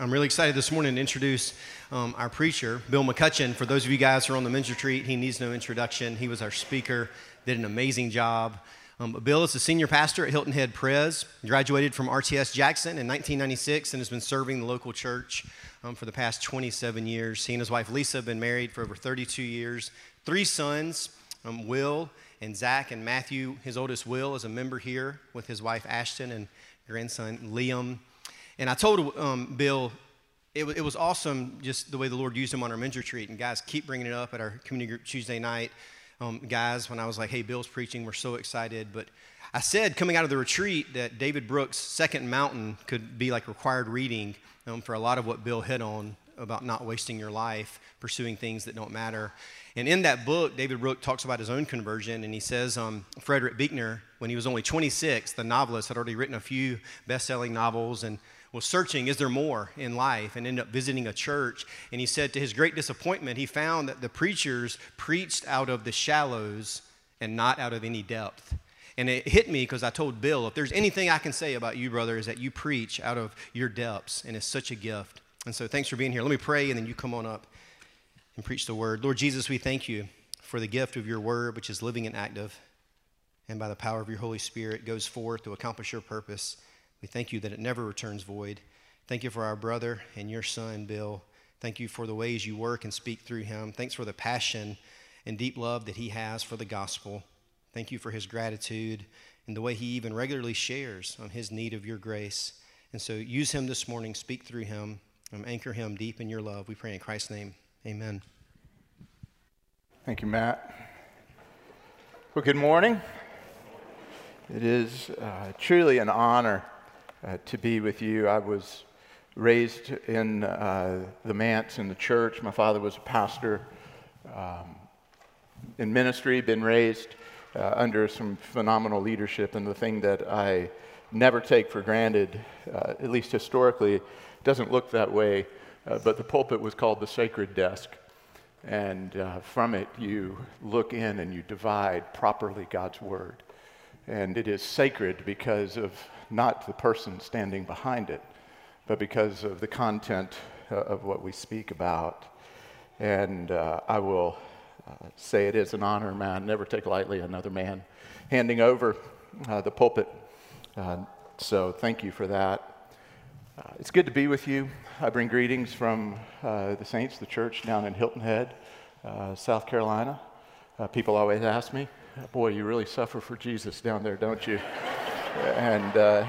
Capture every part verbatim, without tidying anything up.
I'm really excited this morning to introduce um, our preacher, Bill McCutchen. For those of you guys who are on the men's retreat, he needs no introduction. He was our speaker, did an amazing job. Um, Bill is a senior pastor at Hilton Head Prez, graduated from R T S Jackson in nineteen ninety-six, and has been serving the local church um, for the past twenty-seven years. He and his wife, Lisa, have been married for over thirty-two years, three sons, um, Will and Zach and Matthew. His oldest, Will, is a member here with his wife, Ashton, and grandson, Liam. And I told um, Bill, it, it was awesome just the way the Lord used him on our men's retreat. And guys, keep bringing it up at our community group Tuesday night. Um, guys, when I was like, hey, Bill's preaching, we're so excited. But I said coming out of the retreat that David Brooks' Second Mountain could be like required reading um, for a lot of what Bill hit on about not wasting your life, pursuing things that don't matter. And in that book, David Brooks talks about his own conversion, and he says um, Frederick Buechner, when he was only twenty-six, the novelist, had already written a few best-selling novels and was searching, is there more in life, and ended up visiting a church. And he said, to his great disappointment, he found that the preachers preached out of the shallows and not out of any depth. And it hit me because I told Bill, if there's anything I can say about you, brother, is that you preach out of your depths, and it's such a gift. And so thanks for being here. Let me pray, and then you come on up and preach the word. Lord Jesus, we thank you for the gift of your word, which is living and active, and by the power of your Holy Spirit goes forth to accomplish your purpose. We thank you that it never returns void. Thank you for our brother and your son, Bill. Thank you for the ways you work and speak through him. Thanks for the passion and deep love that he has for the gospel. Thank you for his gratitude and the way he even regularly shares on his need of your grace. And so use him this morning, speak through him, and anchor him deep in your love. We pray in Christ's name, amen. Thank you, Matt. Well, good morning. It is uh, truly an honor Uh, to be with you. I was raised in uh, the manse in the church. My father was a pastor um, in ministry, been raised uh, under some phenomenal leadership, and the thing that I never take for granted, uh, at least historically, doesn't look that way, uh, but the pulpit was called the sacred desk, and uh, from it you look in and you divide properly God's word, and it is sacred because of not the person standing behind it, but because of the content uh, of what we speak about. And uh, I will uh, say it is an honor, man. Never take lightly another man handing over uh, the pulpit. Uh, so thank you for that. Uh, it's good to be with you. I bring greetings from uh, the Saints, the church down in Hilton Head, uh, South Carolina. Uh, people always ask me, boy, you really suffer for Jesus down there, don't you? And uh,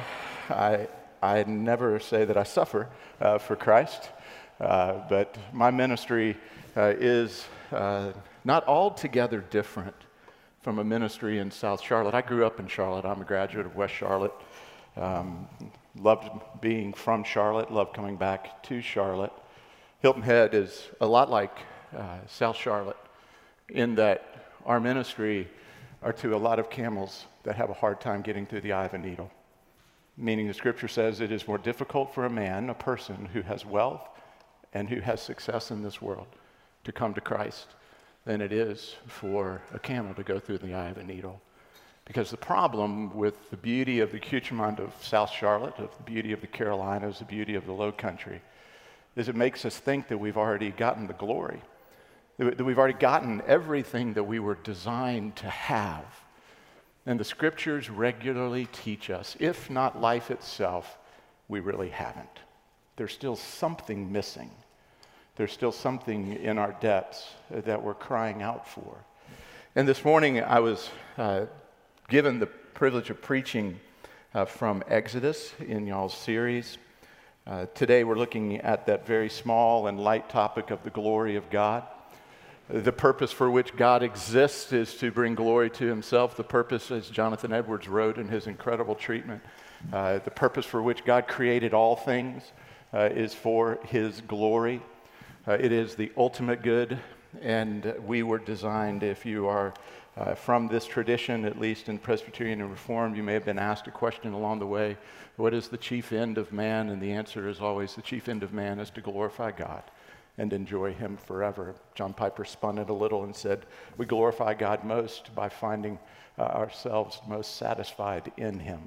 I, I never say that I suffer uh, for Christ, uh, but my ministry uh, is uh, not altogether different from a ministry in South Charlotte. I grew up in Charlotte. I'm a graduate of West Charlotte. Um, loved being from Charlotte, loved coming back to Charlotte. Hilton Head is a lot like uh, South Charlotte in that our ministry are to a lot of camels that have a hard time getting through the eye of a needle. Meaning the scripture says it is more difficult for a man, a person who has wealth and who has success in this world, to come to Christ than it is for a camel to go through the eye of a needle. Because the problem with the beauty of the accoutrement of South Charlotte, of the beauty of the Carolinas, the beauty of the Low Country, is it makes us think that we've already gotten the glory, that we've already gotten everything that we were designed to have. And the scriptures regularly teach us, if not life itself, we really haven't. There's still something missing. There's still something in our depths that we're crying out for. And this morning I was uh, given the privilege of preaching uh, from Exodus in y'all's series. Uh, today we're looking at that very small and light topic of the glory of God. The purpose for which God exists is to bring glory to himself. The purpose, as Jonathan Edwards wrote in his incredible treatment, uh, the purpose for which God created all things uh, is for his glory. Uh, it is the ultimate good, and we were designed, if you are uh, from this tradition, at least in Presbyterian and Reformed, you may have been asked a question along the way, what is the chief end of man? And the answer is always the chief end of man is to glorify God and enjoy him forever. John Piper spun it a little and said, we glorify God most by finding uh, ourselves most satisfied in him.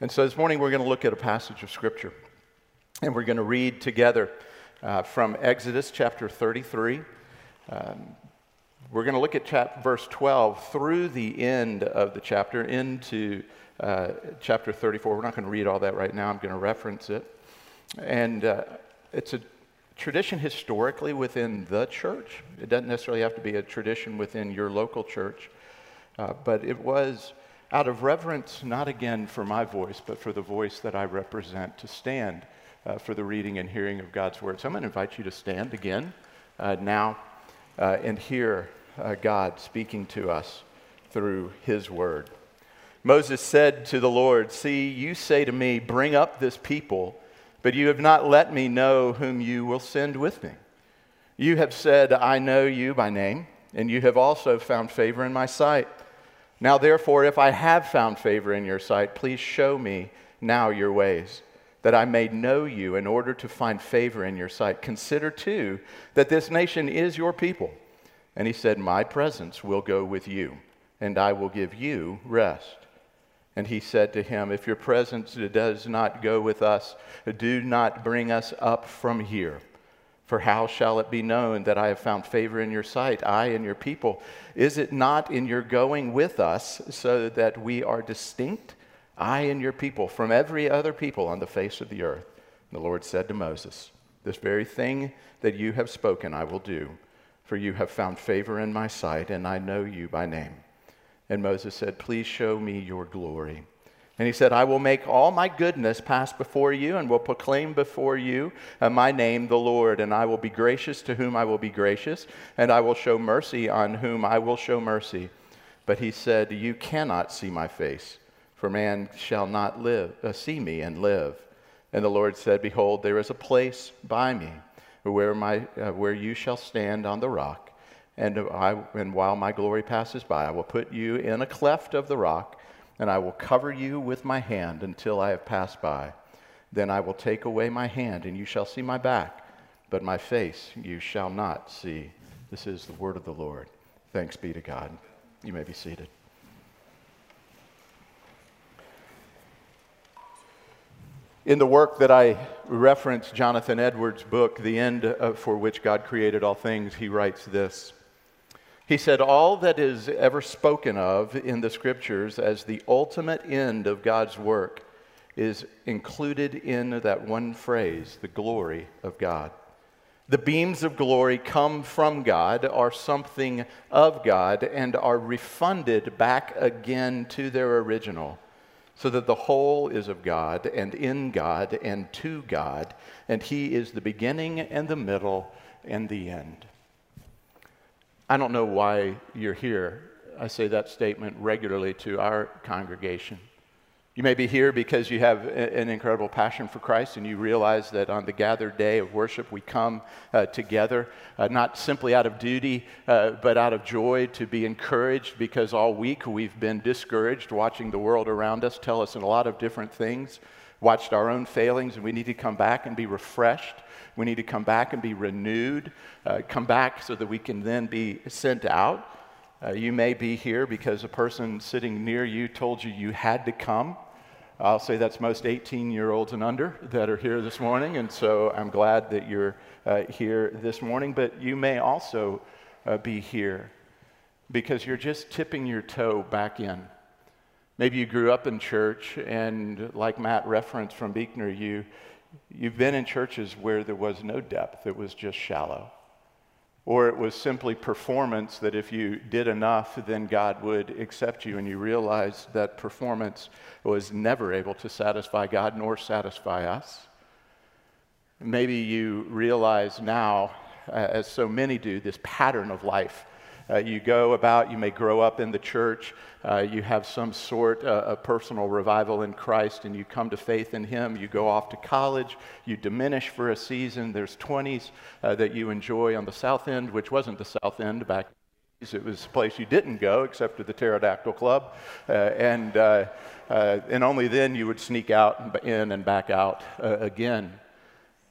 And so this morning we're going to look at a passage of scripture And we're going to read together uh, from Exodus chapter thirty-three. Um, we're going to look at chap- verse twelve through the end of the chapter into uh, chapter thirty-four. We're not going to read all that right now. I'm going to reference it. And uh, it's a tradition historically within the church. It doesn't necessarily have to be a tradition within your local church. Uh, but it was out of reverence, not again for my voice, but for the voice that I represent, to stand Uh, for the reading and hearing of God's Word. So I'm going to invite you to stand again uh, now uh, and hear uh, God speaking to us through His Word. Moses said to the Lord, "See, you say to me, bring up this people, but you have not let me know whom you will send with me. You have said, I know you by name, and you have also found favor in my sight. Now therefore, if I have found favor in your sight, please show me now your ways, that I may know you in order to find favor in your sight. Consider, too, that this nation is your people." And he said, "My presence will go with you, and I will give you rest." And he said to him, "If your presence does not go with us, do not bring us up from here. For how shall it be known that I have found favor in your sight, I and your people? Is it not in your going with us so that we are distinct, I and your people, from every other people on the face of the earth?" And the Lord said to Moses, "This very thing that you have spoken I will do, for you have found favor in my sight, and I know you by name." And Moses said, "Please show me your glory." And he said, "I will make all my goodness pass before you, and will proclaim before you my name, the Lord. And I will be gracious to whom I will be gracious, and I will show mercy on whom I will show mercy." But he said, "You cannot see my face, for man shall not live, uh, see me and live." And the Lord said, "Behold, there is a place by me where my uh, where you shall stand on the rock, and I and while my glory passes by, I will put you in a cleft of the rock, and I will cover you with my hand until I have passed by. Then I will take away my hand, and you shall see my back, but my face you shall not see." This is the word of the Lord. Thanks be to God. You may be seated. In the work that I reference, Jonathan Edwards' book, The End of, for Which God Created All Things, he writes this. He said, "All that is ever spoken of in the Scriptures as the ultimate end of God's work is included in that one phrase, the glory of God. The beams of glory come from God, are something of God, and are refunded back again to their original, so that the whole is of God, and in God, and to God, and He is the beginning, and the middle, and the end." I don't know why you're here. I say that statement regularly to our congregation. You may be here because you have an incredible passion for Christ, and you realize that on the gathered day of worship, we come uh, together, uh, not simply out of duty, uh, but out of joy, to be encouraged, because all week we've been discouraged, watching the world around us tell us a lot of different things, watched our own failings, and we need to come back and be refreshed. We need to come back and be renewed, uh, come back so that we can then be sent out. Uh, you may be here because a person sitting near you told you you had to come. I'll say that's most eighteen-year-olds and under that are here this morning, and so I'm glad that you're uh, here this morning. But you may also uh, be here because you're just tipping your toe back in. Maybe you grew up in church, and like Matt referenced from Buechner, you, you've been in churches where there was no depth, it was just shallow. Or it was simply performance, that if you did enough, then God would accept you, and you realized that performance was never able to satisfy God nor satisfy us. Maybe you realize now, uh, as so many do, this pattern of life. Uh, you go about, you may grow up in the church, uh, you have some sort uh, of personal revival in Christ, and you come to faith in Him, you go off to college, you diminish for a season, there's twenties uh, that you enjoy on the South End, which wasn't the South End back in the eighties, it was a place you didn't go except to the Pterodactyl Club, uh, and, uh, uh, and only then you would sneak out in and back out uh, again.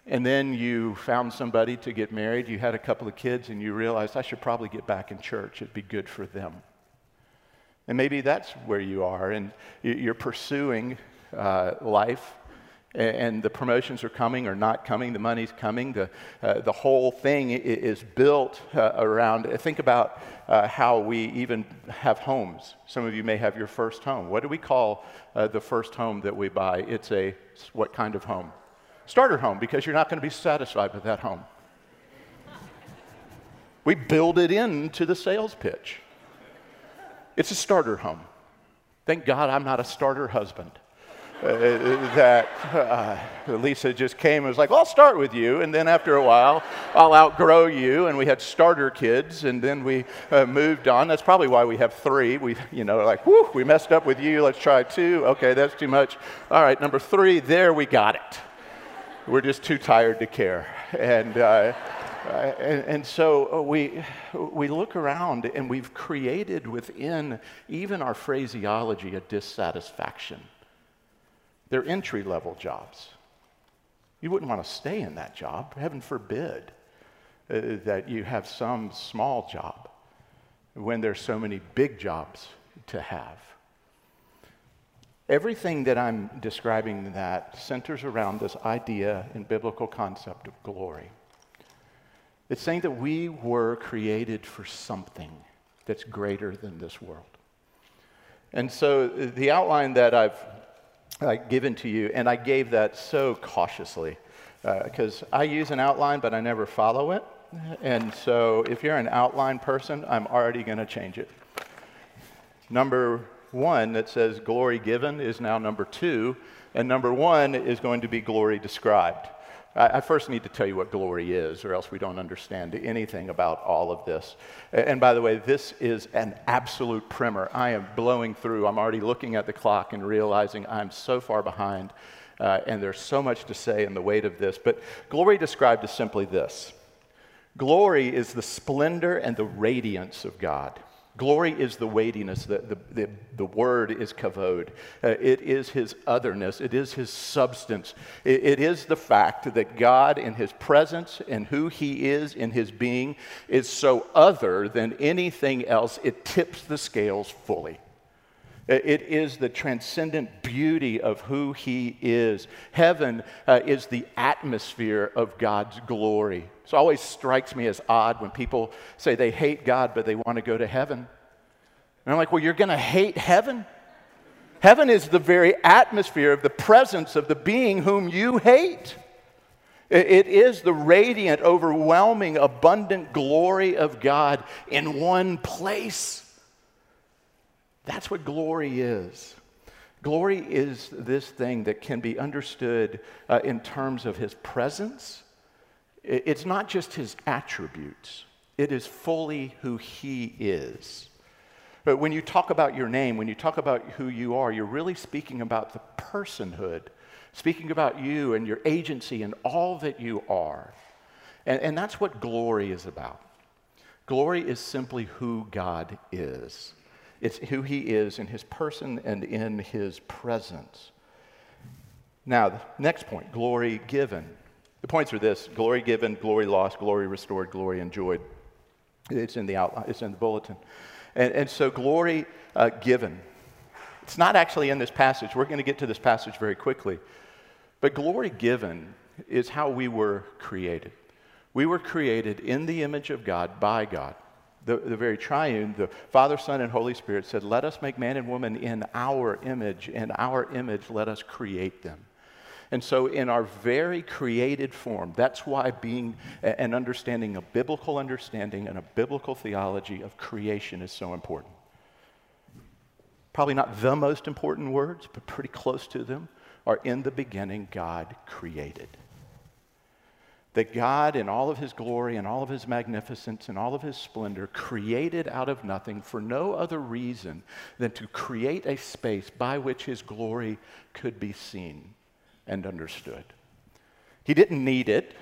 And then you found somebody to get married, you had a couple of kids, and you realized, I should probably get back in church. It'd be good for them. And maybe that's where you are, and you're pursuing uh, life, and the promotions are coming or not coming, the money's coming, the, uh, the whole thing is built uh, around, think about uh, how we even have homes. Some of you may have your first home. What do we call uh, the first home that we buy? It's a, what kind of home? Starter home, because you're not going to be satisfied with that home. We build it into the sales pitch. It's a starter home. Thank God I'm not a starter husband. Uh, that uh, Lisa just came and was like, well, I'll start with you, and then after a while, I'll outgrow you, and we had starter kids, and then we uh, moved on. That's probably why we have three. We, you know, like, whoo, we messed up with you, let's try two. Okay, that's too much. All right, number three, there we got it. We're just too tired to care. And, uh, uh, and, and so we, we look around, and we've created within even our phraseology a dissatisfaction. They're entry-level jobs. You wouldn't want to stay in that job. Heaven forbid uh, that you have some small job when there's so many big jobs to have. Everything that I'm describing that centers around this idea and biblical concept of glory. It's saying that we were created for something that's greater than this world. And so the outline that I've Uh, given to you, and I gave that so cautiously because uh, I use an outline, but I never follow it. And so if you're an outline person, I'm already going to change it. Number one that says glory given is now number two, and number one is going to be glory described. I first need to tell you what glory is, or else we don't understand anything about all of this. And by the way, this is an absolute primer. I am blowing through. I'm already looking at the clock and realizing I'm so far behind, uh, and there's so much to say in the weight of this. But glory described is simply this. Glory is the splendor and the radiance of God. Glory is the weightiness, the, the, the, the word is kavod. Uh, it is his otherness, it is his substance. It, it is the fact that God in his presence and who he is in his being is so other than anything else, it tips the scales fully. It is the transcendent beauty of who he is. Heaven uh, is the atmosphere of God's glory. So it always strikes me as odd when people say they hate God, but they want to go to heaven. And I'm like, well, you're going to hate heaven? Heaven is the very atmosphere of the presence of the being whom you hate. It is the radiant, overwhelming, abundant glory of God in one place. That's what glory is. Glory is this thing that can be understood uh, in terms of his presence. It's not just his attributes. It is fully who he is. But when you talk about your name, when you talk about who you are, you're really speaking about the personhood, speaking about you and your agency and all that you are. And, and that's what glory is about. Glory is simply who God is. It's who he is in his person and in his presence. Now, the next point, glory given. The points are this: glory given, glory lost, glory restored, glory enjoyed. It's in the outline, it's in the bulletin. And, and so glory uh, given. It's not actually in this passage. We're going to get to this passage very quickly. But glory given is how we were created. We were created in the image of God by God. The, the very triune, the Father, Son, and Holy Spirit said, let us make man and woman in our image. In our image, let us create them. And so in our very created form, that's why being and understanding a biblical understanding and a biblical theology of creation is so important. Probably not the most important words, but pretty close to them are in the beginning God created. That God in all of his glory and all of his magnificence and all of his splendor created out of nothing for no other reason than to create a space by which his glory could be seen and understood. He didn't need it,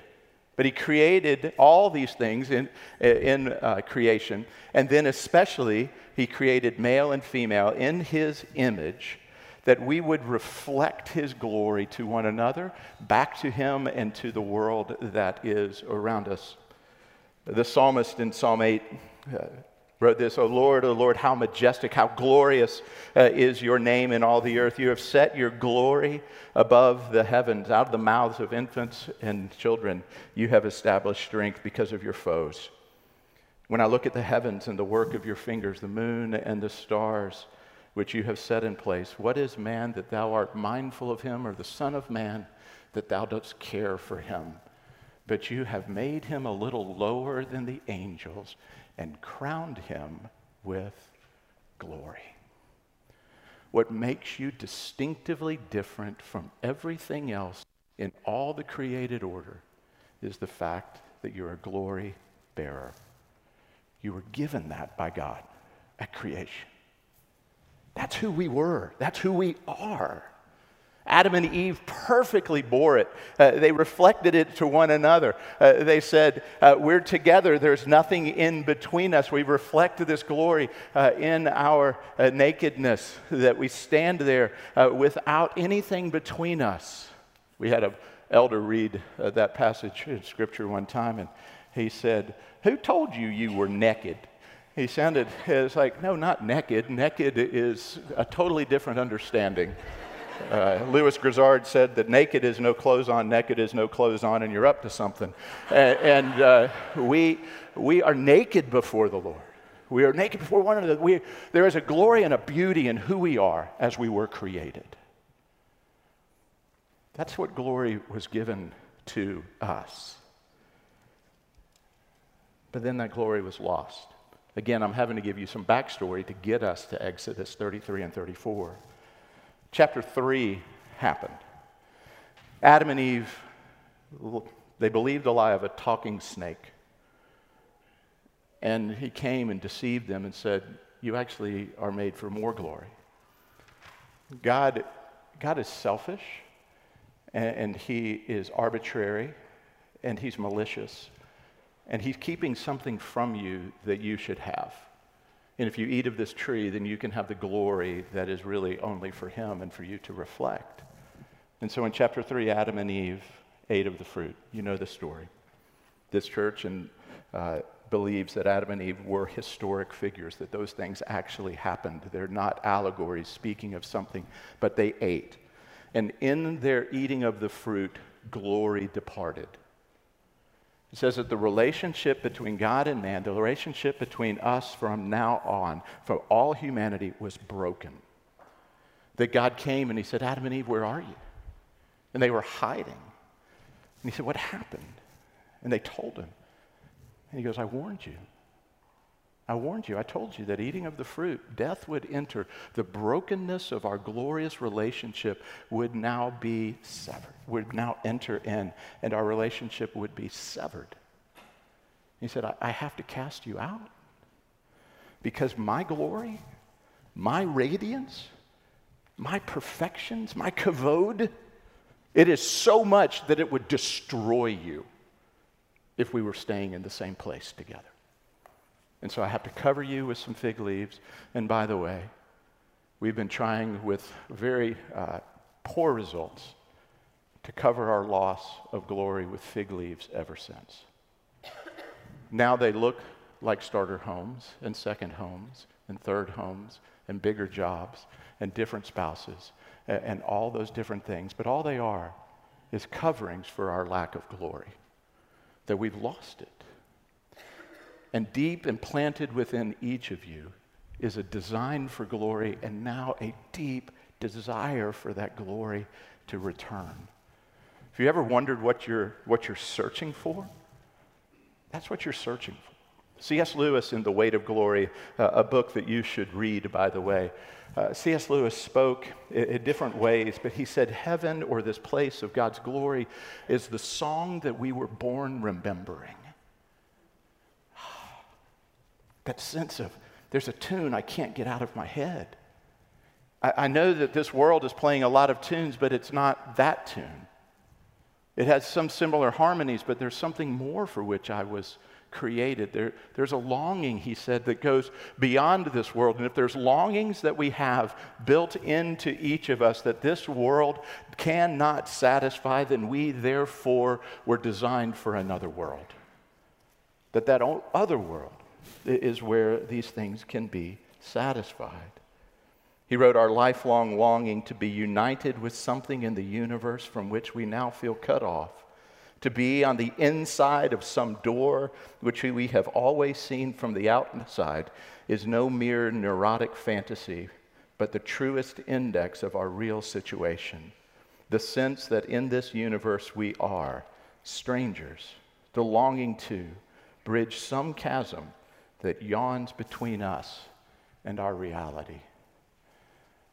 but he created all these things in, in uh, creation, and then especially he created male and female in his image, that we would reflect his glory to one another, back to him and to the world that is around us. The psalmist in Psalm eight uh, wrote this, "O Lord, O Lord, how majestic, how glorious uh, is your name in all the earth. You have set your glory above the heavens. Out of the mouths of infants and children, you have established strength because of your foes. When I look at the heavens and the work of your fingers, the moon and the stars, which you have set in place, what is man that thou art mindful of him, or the son of man that thou dost care for him? But you have made him a little lower than the angels and crowned him with glory." What makes you distinctively different from everything else in all the created order is the fact that you're a glory bearer. You were given that by God at creation. That's who we were. That's who we are. Adam and Eve perfectly bore it. Uh, they reflected it to one another. Uh, they said, uh, we're together. There's nothing in between us. We reflect this glory uh, in our uh, nakedness, that we stand there uh, without anything between us. We had an elder read uh, that passage in Scripture one time, and he said, "Who told you you were naked?" He sounded as like, no, not naked. Naked is a totally different understanding. Uh, Lewis Grizzard said that naked is no clothes on, naked is no clothes on, and you're up to something. And, and uh, we, we are naked before the Lord. We are naked before one another. We, there is a glory and a beauty in who we are as we were created. That's what glory was given to us. But then that glory was lost. Again, I'm having to give you some backstory to get us to Exodus thirty-three and thirty-four. Chapter three happened. Adam and Eve, they believed the lie of a talking snake. And he came and deceived them and said, "You actually are made for more glory." God, God is selfish, and, and he is arbitrary, and he's malicious. And he's keeping something from you that you should have. And if you eat of this tree, then you can have the glory that is really only for him and for you to reflect. And so in chapter three, Adam and Eve ate of the fruit. You know the story. This church and, uh, believes that Adam and Eve were historic figures, that those things actually happened. They're not allegories speaking of something, but they ate. And in their eating of the fruit, glory departed. It says that the relationship between God and man, the relationship between us from now on, from all humanity, was broken. That God came and he said, "Adam and Eve, where are you?" And they were hiding. And he said, "What happened?" And they told him. And he goes, "I warned you. I warned you. I told you that eating of the fruit, death would enter. The brokenness of our glorious relationship would now be severed, would now enter in, and our relationship would be severed." He said, I, I have to cast you out because my glory, my radiance, my perfections, my kavod, it is so much that it would destroy you if we were staying in the same place together. And so I have to cover you with some fig leaves. And by the way, we've been trying with very uh, poor results to cover our loss of glory with fig leaves ever since. Now they look like starter homes and second homes and third homes and bigger jobs and different spouses and, and all those different things. But all they are is coverings for our lack of glory, that we've lost it. And deep implanted within each of you is a design for glory, and now a deep desire for that glory to return. If you ever wondered what you're, what you're searching for, that's what you're searching for. C S. Lewis in The Weight of Glory, uh, a book that you should read, by the way, uh, C S. Lewis spoke in, in different ways, but he said, heaven, or this place of God's glory, is the song that we were born remembering. That sense of, there's a tune I can't get out of my head. I, I know that this world is playing a lot of tunes, but it's not that tune. It has some similar harmonies, but there's something more for which I was created. There, there's a longing, he said, that goes beyond this world. And if there's longings that we have built into each of us that this world cannot satisfy, then we therefore were designed for another world. That that other world is where these things can be satisfied. He wrote, our lifelong longing to be united with something in the universe from which we now feel cut off, to be on the inside of some door which we have always seen from the outside, is no mere neurotic fantasy, but the truest index of our real situation, the sense that in this universe we are strangers, the longing to bridge some chasm that yawns between us and our reality.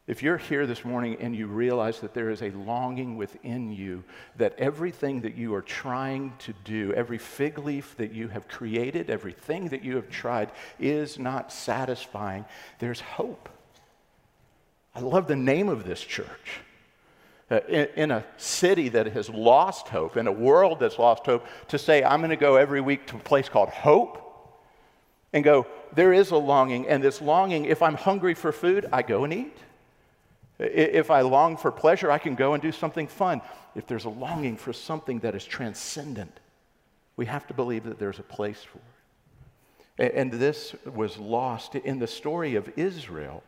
If you're here this morning and you realize that there is a longing within you, that everything that you are trying to do, every fig leaf that you have created, everything that you have tried is not satisfying, there's hope. I love the name of this church. Uh, in, in a city that has lost hope, in a world that's lost hope, to say, I'm going to go every week to a place called Hope and go, there is a longing, and this longing, if I'm hungry for food, I go and eat. If I long for pleasure, I can go and do something fun. If there's a longing for something that is transcendent, we have to believe that there's a place for it. And this was lost in the story of Israel.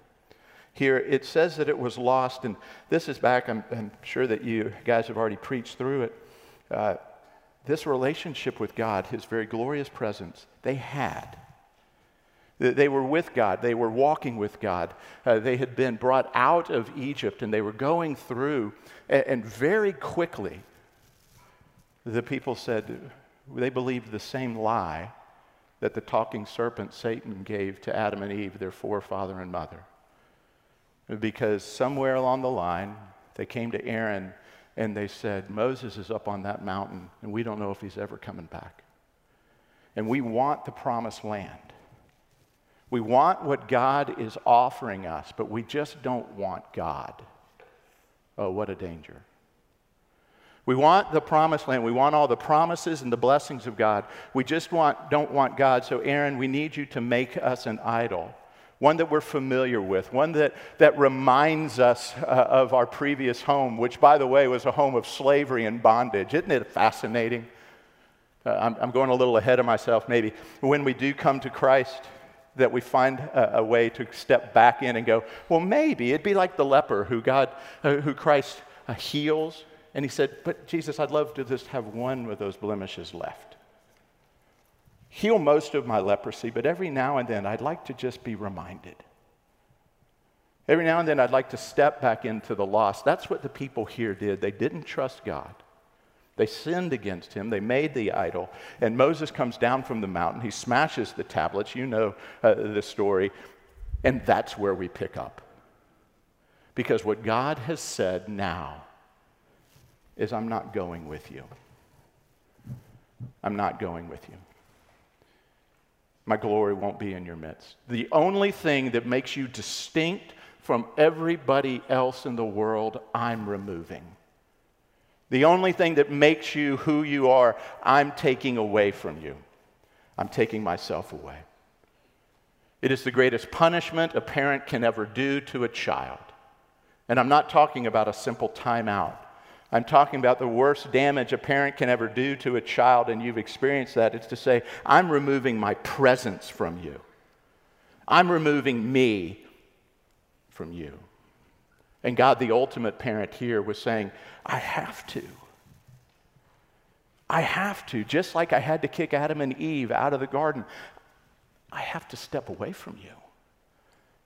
Here it says that it was lost, and this is back, I'm, I'm sure that you guys have already preached through it. Uh, this relationship with God, His very glorious presence, they had. They were with God. They were walking with God. Uh, they had been brought out of Egypt, and they were going through. And, and very quickly, the people said, they believed the same lie that the talking serpent Satan gave to Adam and Eve, their forefather and mother. Because somewhere along the line, they came to Aaron, and they said, Moses is up on that mountain, and we don't know if he's ever coming back. And we want the promised land. We want what God is offering us, but we just don't want God. Oh, what a danger. We want the promised land. We want all the promises and the blessings of God. We just want, don't want God. So Aaron, we need you to make us an idol, one that we're familiar with, one that, that reminds us uh, of our previous home, which, by the way, was a home of slavery and bondage. Isn't it fascinating? Uh, I'm, I'm going a little ahead of myself maybe. When we do come to Christ, that we find a, a way to step back in and go, well, maybe it'd be like the leper who God, uh, who Christ uh, heals, and he said, but Jesus, I'd love to just have one of those blemishes left. Heal most of my leprosy, but every now and then I'd like to just be reminded. Every now and then I'd like to step back into the loss. That's what the people here did. They didn't trust God. They sinned against him. They made the idol. And Moses comes down from the mountain. He smashes the tablets. You know uh, the story. And that's where we pick up. Because what God has said now is, I'm not going with you. I'm not going with you. My glory won't be in your midst. The only thing that makes you distinct from everybody else in the world, I'm removing. The only thing that makes you who you are, I'm taking away from you. I'm taking myself away. It is the greatest punishment a parent can ever do to a child. And I'm not talking about a simple timeout. I'm talking about the worst damage a parent can ever do to a child, and you've experienced that. It's to say, I'm removing my presence from you. I'm removing me from you. And God, the ultimate parent here, was saying, I have to. I have to. Just like I had to kick Adam and Eve out of the garden, I have to step away from you.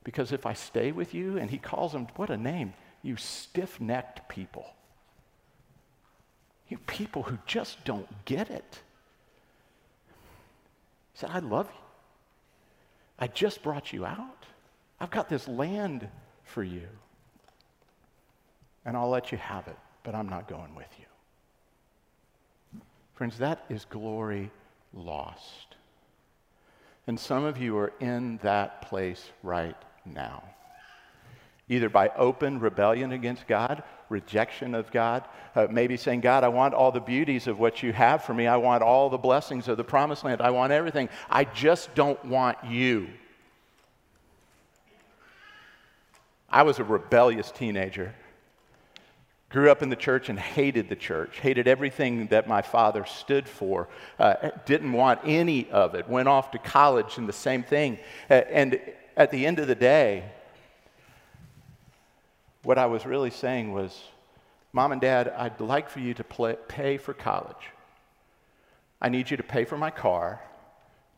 Because if I stay with you, and he calls them, what a name, you stiff-necked people. You people who just don't get it. He said, I love you. I just brought you out. I've got this land for you. And I'll let you have it, but I'm not going with you. Friends, that is glory lost. And some of you are in that place right now. Either by open rebellion against God, rejection of God, uh, maybe saying, God, I want all the beauties of what you have for me. I want all the blessings of the promised land. I want everything. I just don't want you. I was a rebellious teenager. Grew up in the church and hated the church, hated everything that my father stood for, uh, didn't want any of it, went off to college and the same thing. And at the end of the day, what I was really saying was, Mom and Dad, I'd like for you to play, pay for college. I need you to pay for my car.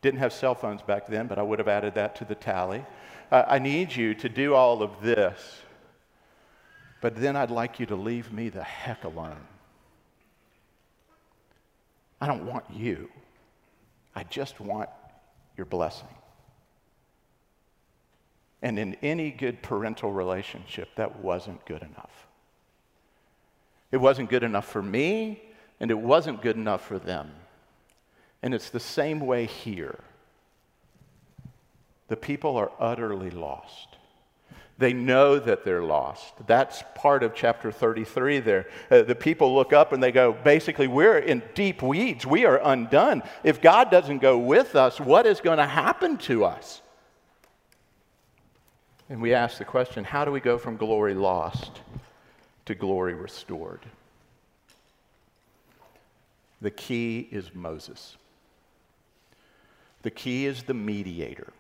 Didn't have cell phones back then, but I would have added that to the tally. Uh, I need you to do all of this. But then I'd like you to leave me the heck alone. I don't want you. I just want your blessing. And in any good parental relationship, that wasn't good enough. It wasn't good enough for me, and it wasn't good enough for them. And it's the same way here. The people are utterly lost. They know that they're lost. That's part of chapter thirty-three there. Uh, the people look up and they go, basically, we're in deep weeds. We are undone. If God doesn't go with us, what is going to happen to us? And we ask the question, how do we go from glory lost to glory restored? The key is Moses. The key is the mediator.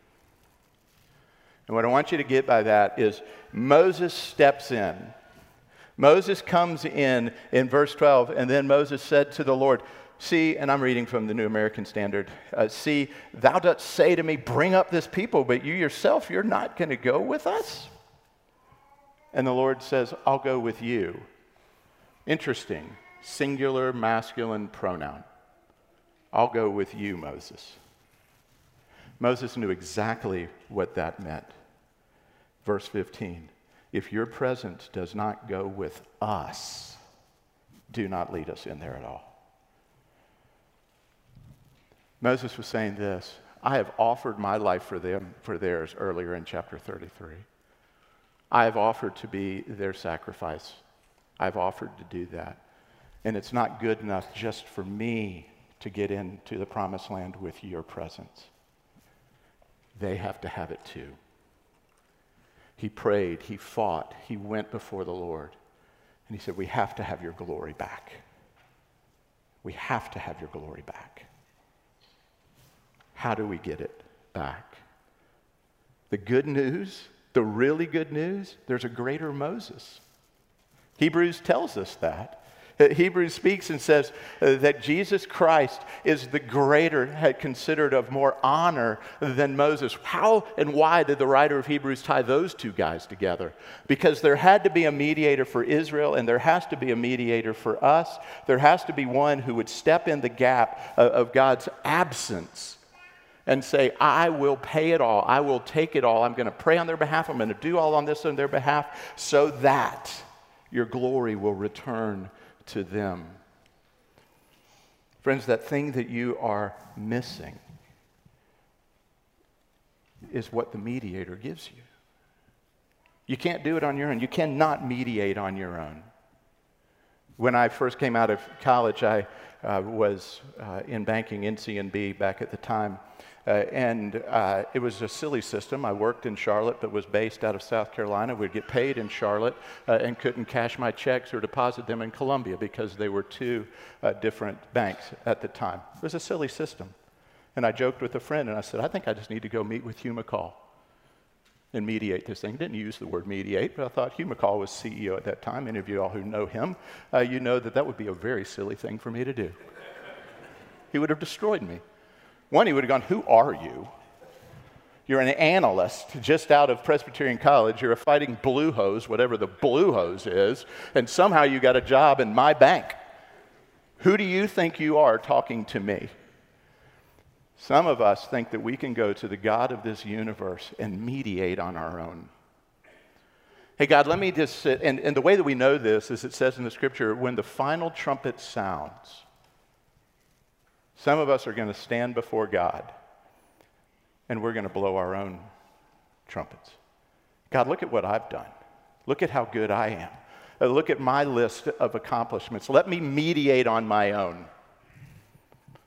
And what I want you to get by that is Moses steps in. Moses comes in in verse twelve, and then Moses said to the Lord, see, and I'm reading from the New American Standard, uh, see, thou dost say to me, bring up this people, but you yourself, you're not going to go with us? And the Lord says, I'll go with you. Interesting, singular masculine pronoun. I'll go with you, Moses. Moses knew exactly what that meant. Verse fifteen, if your presence does not go with us, do not lead us in there at all. Moses was saying this, I have offered my life for them, for theirs earlier in chapter thirty-three. I have offered to be their sacrifice. I've offered to do that. And it's not good enough just for me to get into the promised land with your presence. They have to have it too. He prayed, he fought, he went before the Lord. And he said, we have to have your glory back. We have to have your glory back. How do we get it back? The good news, the really good news, there's a greater Moses. Hebrews tells us that. Hebrews speaks and says that Jesus Christ is the greater, had considered of more honor than Moses. How and why did the writer of Hebrews tie those two guys together? Because there had to be a mediator for Israel, and there has to be a mediator for us. There has to be one who would step in the gap of God's absence and say, I will pay it all. I will take it all. I'm going to pray on their behalf. I'm going to do all on this on their behalf so that your glory will return to them. Friends, that thing that you are missing is what the mediator gives you. You can't do it on your own. You cannot mediate on your own. When I first came out of college, I uh, was uh, in banking, N C N B back at the time, uh, and uh, it was a silly system. I worked in Charlotte but was based out of South Carolina. We'd get paid in Charlotte uh, and couldn't cash my checks or deposit them in Columbia because they were two uh, different banks at the time. It was a silly system. And I joked with a friend, and I said, I think I just need to go meet with Hugh McCall and mediate this thing. Didn't use the word mediate, but I thought Hugh McCall was C E O at that time. Any of you all who know him, uh, you know that that would be a very silly thing for me to do. He would have destroyed me. One, he would have gone, who are you? You're an analyst just out of Presbyterian College. You're a fighting blue hose, whatever the blue hose is, and somehow you got a job in my bank. Who do you think you are talking to me? Some of us think that we can go to the God of this universe and mediate on our own. Hey, God, let me just sit. And, and the way that we know this is it says in the scripture, when the final trumpet sounds, some of us are going to stand before God and we're going to blow our own trumpets. God, look at what I've done. Look at how good I am. Uh, look at my list of accomplishments. Let me mediate on my own.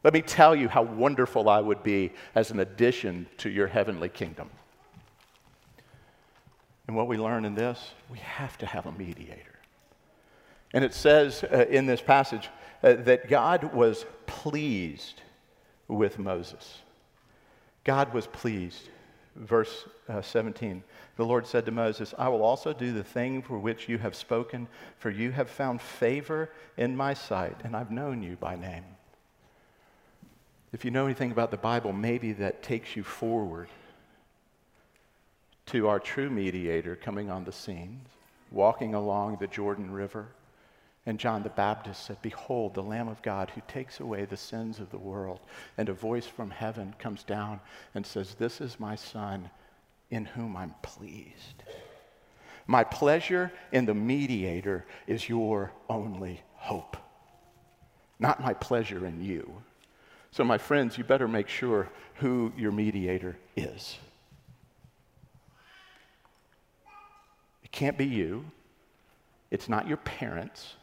Let me tell you how wonderful I would be as an addition to your heavenly kingdom. And what we learn in this, we have to have a mediator. And it says uh, in this passage uh, that God was pleased with Moses. God was pleased. Verse uh, seventeen, the Lord said to Moses, I will also do the thing for which you have spoken, for you have found favor in my sight, and I've known you by name. If you know anything about the Bible, maybe that takes you forward to our true mediator coming on the scene, walking along the Jordan River. And John the Baptist said, behold, the Lamb of God who takes away the sins of the world. And a voice from heaven comes down and says, this is my Son in whom I'm pleased. My pleasure in the mediator is your only hope, not my pleasure in you. So my friends, you better make sure who your mediator is. It can't be you. It's not your parents.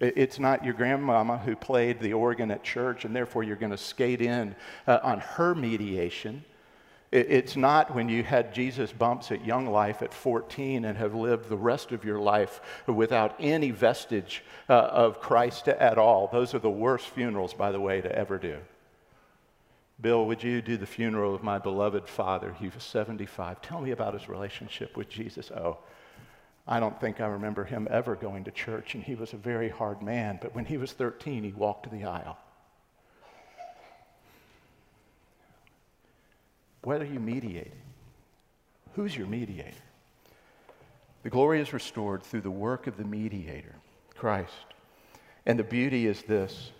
It's not your grandmama who played the organ at church and therefore you're going to skate in uh, on her mediation. It's not when you had Jesus bumps at Young Life at fourteen and have lived the rest of your life without any vestige uh, of Christ at all. Those are the worst funerals, by the way, to ever do. Bill, would you do the funeral of my beloved father? He was seventy-five. Tell me about his relationship with Jesus. Oh, I don't think I remember him ever going to church, and he was a very hard man, but when he was thirteen, he walked the aisle. What are you mediating? Who's your mediator? The glory is restored through the work of the mediator, Christ. And the beauty is this.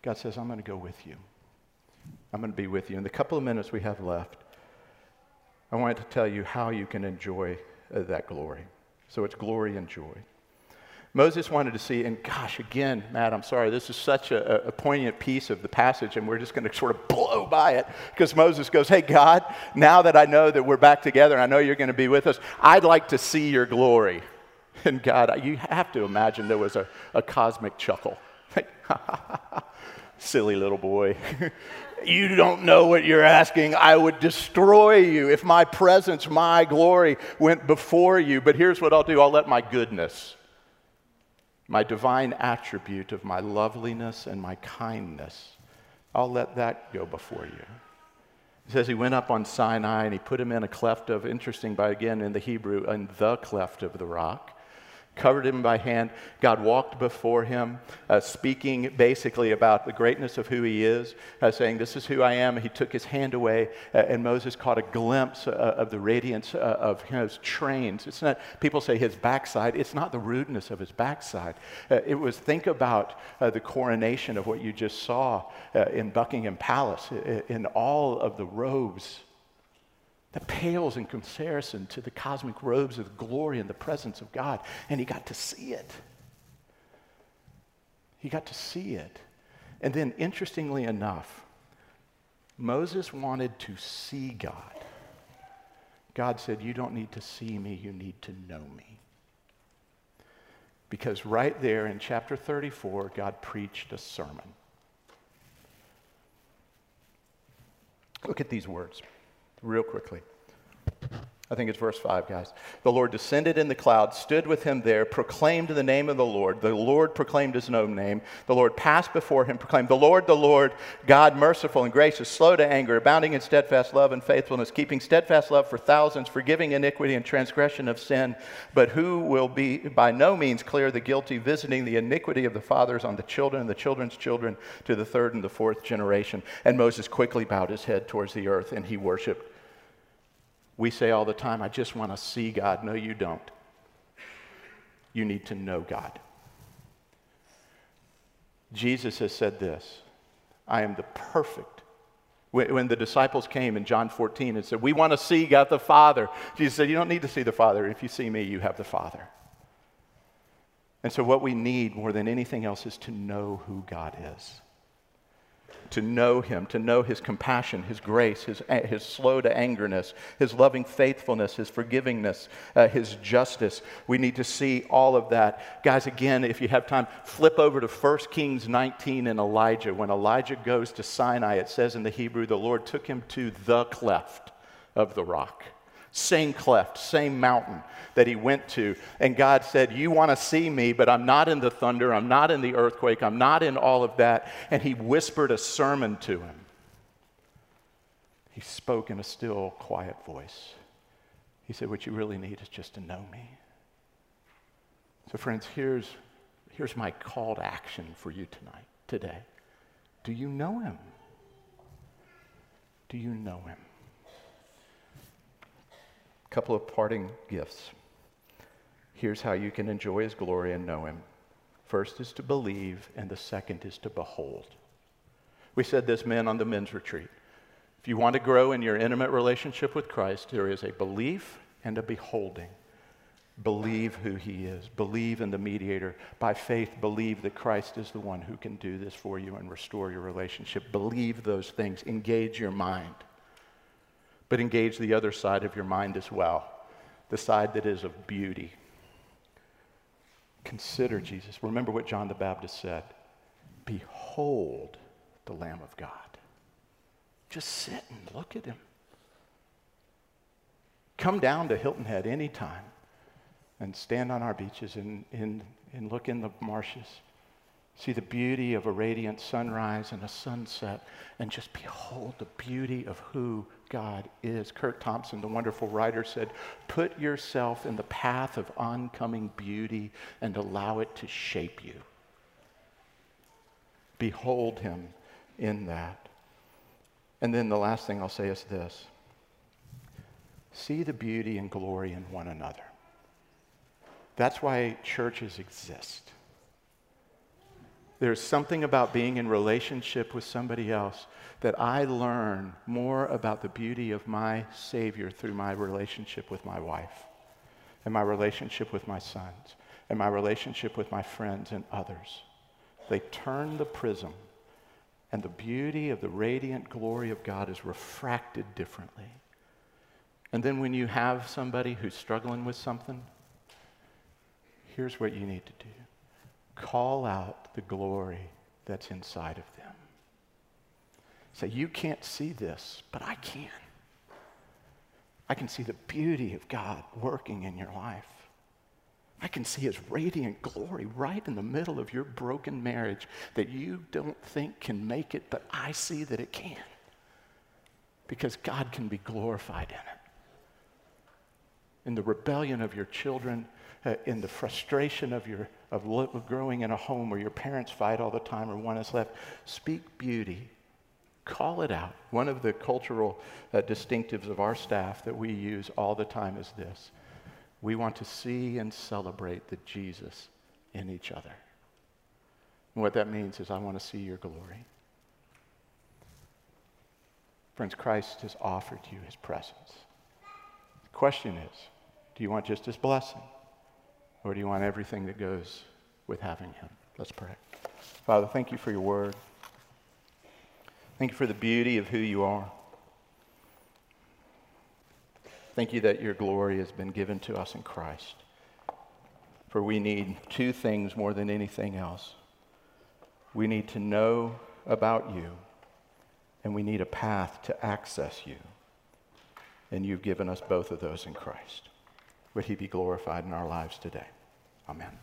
God says, I'm going to go with you. I'm going to be with you. In the couple of minutes we have left, I wanted to tell you how you can enjoy that glory. So it's glory and joy. Moses wanted to see, and gosh, again, Matt, I'm sorry, this is such a, a poignant piece of the passage, and we're just going to sort of blow by it, because Moses goes, hey, God, now that I know that we're back together, and I know you're going to be with us, I'd like to see your glory. And God, you have to imagine there was a, a cosmic chuckle. Like, ha, ha, ha, silly little boy. You don't know what you're asking. I would destroy you if my presence, my glory went before you. But here's what I'll do. I'll let my goodness, my divine attribute of my loveliness and my kindness, I'll let that go before you. It says he went up on Sinai and he put him in a cleft of, interesting, by again in the Hebrew, in the cleft of the rock. Covered him by hand. God walked before him, uh, speaking basically about the greatness of who he is, uh, saying, this is who I am. He took his hand away, uh, and Moses caught a glimpse uh, of the radiance uh, of his trains. It's not, people say his backside. It's not the rudeness of his backside. Uh, it was, think about uh, the coronation of what you just saw uh, in Buckingham Palace, in all of the robes. That pales in comparison to the cosmic robes of the glory and the presence of God. And he got to see it. He got to see it. And then, interestingly enough, Moses wanted to see God. God said, you don't need to see me, you need to know me. Because right there in chapter thirty-four, God preached a sermon. Look at these words. Real quickly. I think it's verse five, guys. The Lord descended in the cloud, stood with him there, proclaimed the name of the Lord. The Lord proclaimed his own name. The Lord passed before him, proclaimed, the Lord, the Lord, God merciful and gracious, slow to anger, abounding in steadfast love and faithfulness, keeping steadfast love for thousands, forgiving iniquity and transgression of sin, but who will be by no means clear the guilty, visiting the iniquity of the fathers on the children and the children's children to the third and the fourth generation. And Moses quickly bowed his head towards the earth, and he worshiped. We say all the time, I just want to see God. No, you don't. You need to know God. Jesus has said this, I am the perfect. When the disciples came in John fourteen and said, we want to see God the Father. Jesus said, you don't need to see the Father. If you see me, you have the Father. And so what we need more than anything else is to know who God is. To know him, to know his compassion, his grace, his, his slow to angerness, his loving faithfulness, his forgivingness, uh, his justice. We need to see all of that. Guys, again, if you have time, flip over to First Kings nineteen and Elijah. When Elijah goes to Sinai, it says in the Hebrew, the Lord took him to the cleft of the rock. same cleft, same mountain that he went to. And God said, you want to see me, but I'm not in the thunder, I'm not in the earthquake, I'm not in all of that. And he whispered a sermon to him. He spoke in a still, quiet voice. He said, what you really need is just to know me. So friends, here's, here's my call to action for you tonight, today. Do you know him? Do you know him? A couple of parting gifts. Here's how you can enjoy his glory and know him. First is to believe, and the second is to behold. We said this, men, on the men's retreat. If you want to grow in your intimate relationship with Christ, there is a belief and a beholding. Believe who he is. Believe in the mediator. By faith, believe that Christ is the one who can do this for you and restore your relationship. Believe those things. Engage your mind. But engage the other side of your mind as well, the side that is of beauty. Consider Jesus. Remember what John the Baptist said. Behold the Lamb of God. Just sit and look at him. Come down to Hilton Head anytime and stand on our beaches and, and, and look in the marshes. See the beauty of a radiant sunrise and a sunset, and just behold the beauty of who God is. Kurt Thompson, the wonderful writer, said, put yourself in the path of oncoming beauty and allow it to shape you. Behold him in that. And then the last thing I'll say is this. See the beauty and glory in one another. That's why churches exist. There's something about being in relationship with somebody else that I learn more about the beauty of my Savior through my relationship with my wife and my relationship with my sons and my relationship with my friends and others. They turn the prism, and the beauty of the radiant glory of God is refracted differently. And then when you have somebody who's struggling with something, here's what you need to do. Call out the glory that's inside of them. Say, you can't see this, but I can. I can see the beauty of God working in your life. I can see his radiant glory right in the middle of your broken marriage that you don't think can make it, but I see that it can, because God can be glorified in it. In the rebellion of your children, uh, in the frustration of your of growing in a home where your parents fight all the time or one is left, speak beauty. Call it out. One of the cultural uh, distinctives of our staff that we use all the time is this. We want to see and celebrate the Jesus in each other. And what that means is, I want to see your glory. Friends, Christ has offered you his presence. The question is, do you want just his blessing, or do you want everything that goes with having him? Let's pray. Father, thank you for your word. Thank you for the beauty of who you are. Thank you that your glory has been given to us in Christ. For we need two things more than anything else. We need to know about you, and we need a path to access you. And you've given us both of those in Christ. Would he be glorified in our lives today? Amen.